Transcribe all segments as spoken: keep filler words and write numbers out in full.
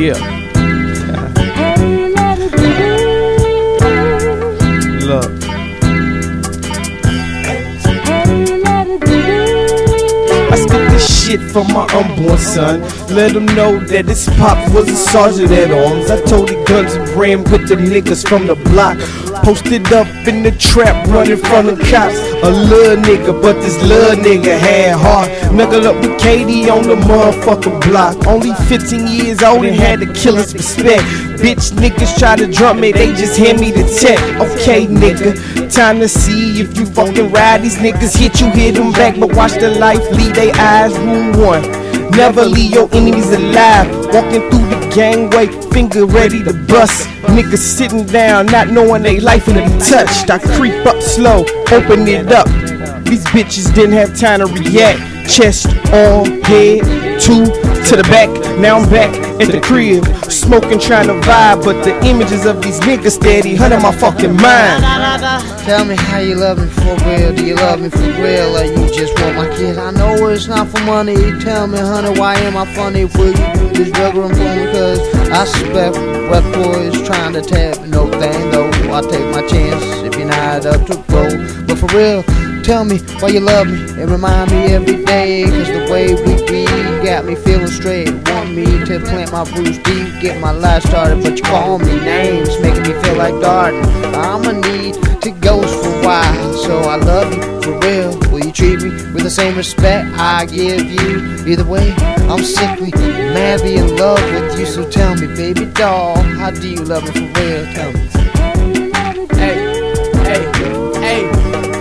Yeah. Look. I spit this shit for my unborn son. Let him know that his pop was a sergeant at arms. I told the guns and ran with the niggas from the block. Posted up in the trap, running from the cops. A little nigga, but this little nigga had heart. Knuckled up with Katie on the motherfucking block. Only fifteen years old and had the killer's respect. Bitch niggas try to drum me, they just hand me the tech. Okay nigga, time to see if you fucking ride. These niggas hit you, hit them back, but watch the life lead they eyes. Rule one, never leave your enemies alive. Walking through the gangway, finger ready to bust. Niggas sitting down, not knowing they life in a touch. I creep up slow, open it up. These bitches didn't have time to react. Chest on, head, two to the back. Now I'm back at the crib, smoking, trying to vibe. But the images of these niggas steady hunting my fucking mind. Tell me how you love me for real. Do you love me for real, or you just want my kid? I know it's not for money. Tell me, honey, why am I funny? Will you do this juggling for me? Cause I suspect what boys trying to tap. No thing though, I take my chance if you're not up to go. But for real, tell me why you love me. It remind me every day. Cause the way we be got me feeling straight. Want me to plant my roots deep, get my life started, but you call me names, making me feel like garden. I'ma need to ghost for a while. So I love you for real. Will you treat me with the same respect I give you? Either way, I'm simply madly in love with you. So tell me, baby doll, how do you love me for real? Tell me.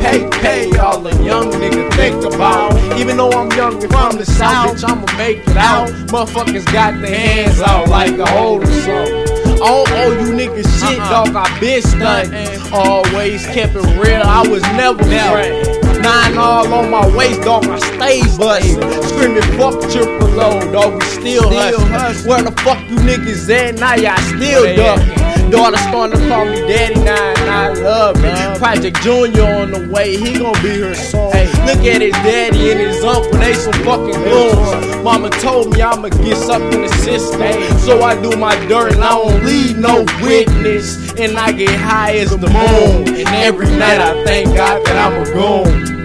Hey, y'all a young nigga think about. Even though I'm young, if I'm the South, bitch, I'ma make it out. Motherfuckers got their hands out like a holder song. I don't owe you niggas shit, uh-uh. dog, I been stuntin'. Always kept it real, I was never friend. Nine all on my waist, dog, I stays bustin'. Screaming fuck triple O, dog, we still, still hustlin'. Where the fuck you niggas at, now y'all still duckin'. Daughter starting to call me daddy now, and I love it. Project Junior on the way, he gon' be her song. Hey, look at his daddy and his uncle, they some fucking goons. Mama told me I'ma get something to system, so I do my dirt and I don't leave no witness. And I get high as the moon, and every night I thank God that I'm a goon.